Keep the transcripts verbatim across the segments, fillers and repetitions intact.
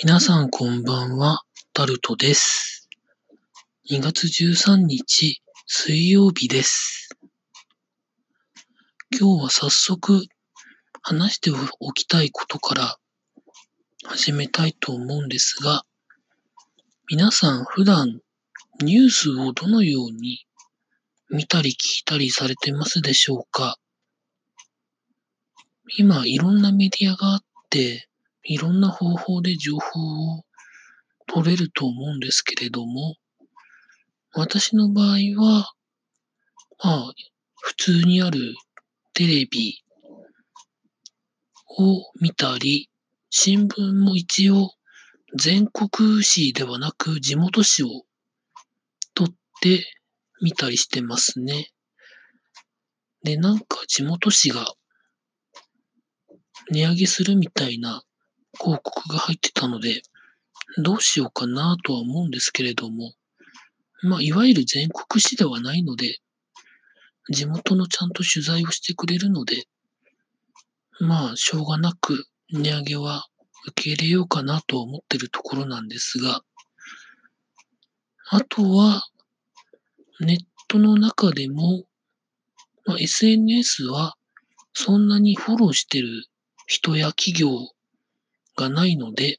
皆さんこんばんは、タルトです。にがつじゅうさんにち、水曜日です。今日は早速、話しておきたいことから始めたいと思うんですが、皆さん普段ニュースをどのように見たり聞いたりされてますでしょうか？今いろんなメディアがあって、いろんな方法で情報を取れると思うんですけれども、私の場合は、まあ、普通にあるテレビを見たり、新聞も一応全国紙ではなく地元紙を取って見たりしてますね。で、なんか地元紙が値上げするみたいな広告が入ってたので、どうしようかなとは思うんですけれども、まあ、いわゆる全国紙ではないので、地元のちゃんと取材をしてくれるので、まあ、しょうがなく値上げは受け入れようかなと思ってるところなんですが、あとは、ネットの中でも、まあ、エスエヌエス はそんなにフォローしてる人や企業がないので、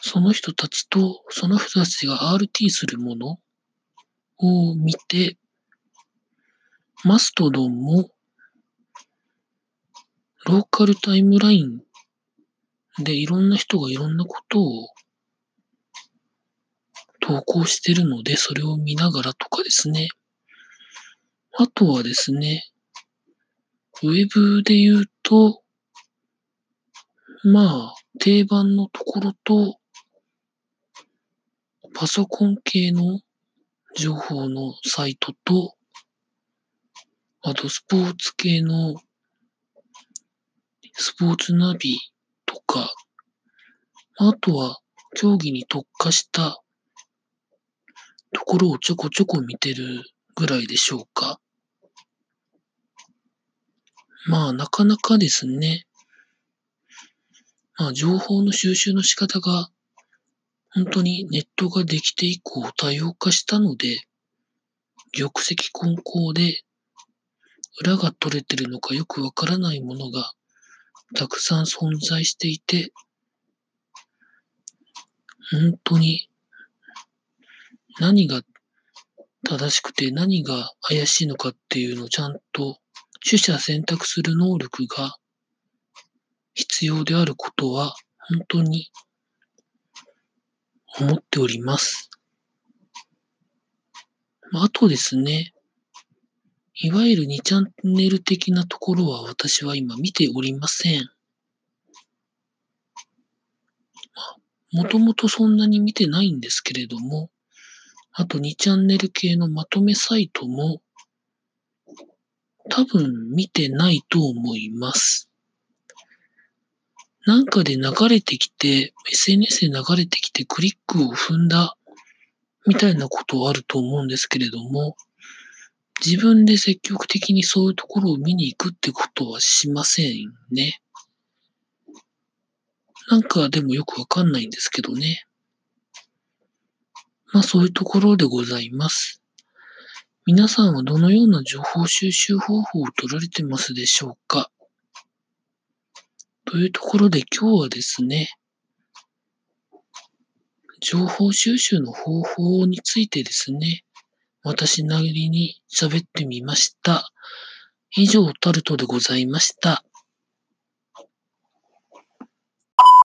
その人たちと、その人たちが アールティー するものを見て、マストドンもローカルタイムラインでいろんな人がいろんなことを投稿してるので、それを見ながらとかですね。あとはですね、ウェブで言うと、まあ、定番のところと、パソコン系の情報のサイトと、あとスポーツ系のスポーツナビとか、あとは競技に特化したところをちょこちょこ見てるぐらいでしょうか。まあなかなかですね、まあ情報の収集の仕方が本当にネットができて以降多様化したので、玉石混交で裏が取れてるのかよくわからないものがたくさん存在していて、本当に何が正しくて何が怪しいのかっていうのをちゃんと取捨選択する能力が必要であることは本当に思っております。あとですね、いわゆるにチャンネル的なところは私は今見ておりません。もともとそんなに見てないんですけれども、あとにチャンネル系のまとめサイトも多分見てないと思います。なんかで流れてきて、エスエヌエス で流れてきてクリックを踏んだみたいなことはあると思うんですけれども、自分で積極的にそういうところを見に行くってことはしませんね。なんかでもよくわかんないんですけどね。まあそういうところでございます。皆さんはどのような情報収集方法を取られてますでしょうか？というところで今日はですね、情報収集の方法についてですね、私なりに喋ってみました。以上、タルトでございました。